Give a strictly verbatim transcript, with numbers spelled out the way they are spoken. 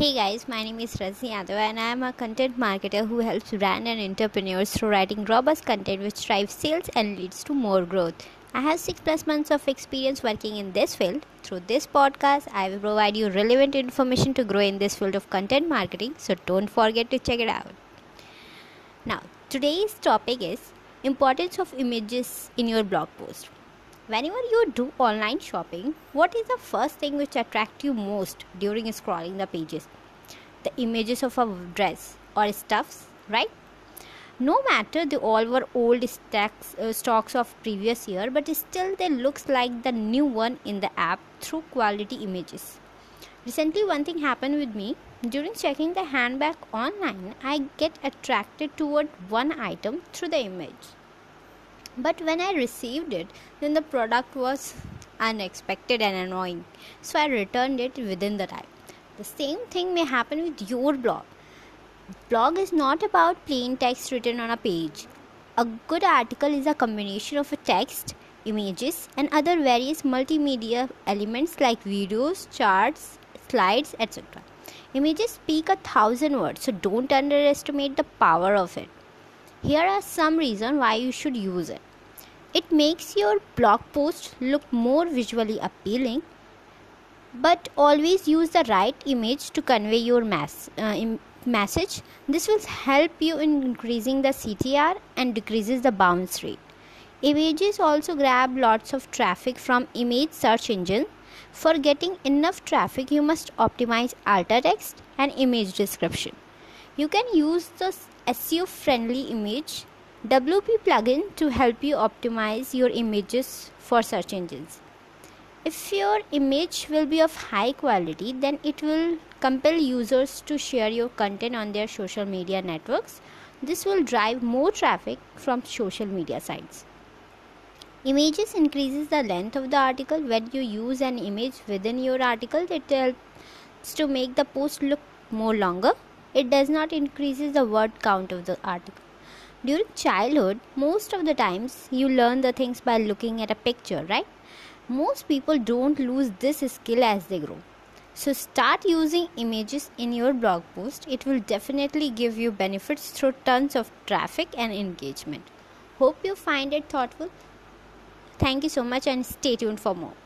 Hey guys, my name is Razi Yadav and I am a content marketer who helps brand and entrepreneurs through writing robust content which drives sales and leads to more growth. I have six plus months of experience working in this field. Through this podcast, I will provide you relevant information to grow in this field of content marketing. So don't forget to check it out. Now, today's topic is importance of images in your blog post. Whenever you do online shopping, what is the first thing which attracts you most during scrolling the pages? The images of a dress or stuffs, right? No matter they all were old stacks, uh, stocks of previous year, but still they looks like the new one in the app through quality images. Recently, one thing happened with me. During checking the handbag online, I get attracted toward one item through the image. But when I received it, then the product was unexpected and annoying. So I returned it within the time. The same thing may happen with your blog. Blog is not about plain text written on a page. A good article is a combination of a text, images, and other various multimedia elements like videos, charts, slides, et cetera. Images speak a thousand words, so don't underestimate the power of it. Here are some reasons why you should use it. It makes your blog post look more visually appealing, but always use the right image to convey your mass, uh, im- message. This will help you in increasing the C T R and decreases the bounce rate. Images also grab lots of traffic from image search engine. For getting enough traffic, you must optimize alt text and image description. You can use the S E O friendly image W P plugin to help you optimize your images for search engines. If your image will be of high quality, then it will compel users to share your content on their social media networks. This will drive more traffic from social media sites. Images increases the length of the article. When you use an image within your article, it helps to make the post look more longer. It does not increase the word count of the article. During childhood, most of the times you learn the things by looking at a picture, right? Most people don't lose this skill as they grow. So start using images in your blog post. It will definitely give you benefits through tons of traffic and engagement. Hope you find it thoughtful. Thank you so much and stay tuned for more.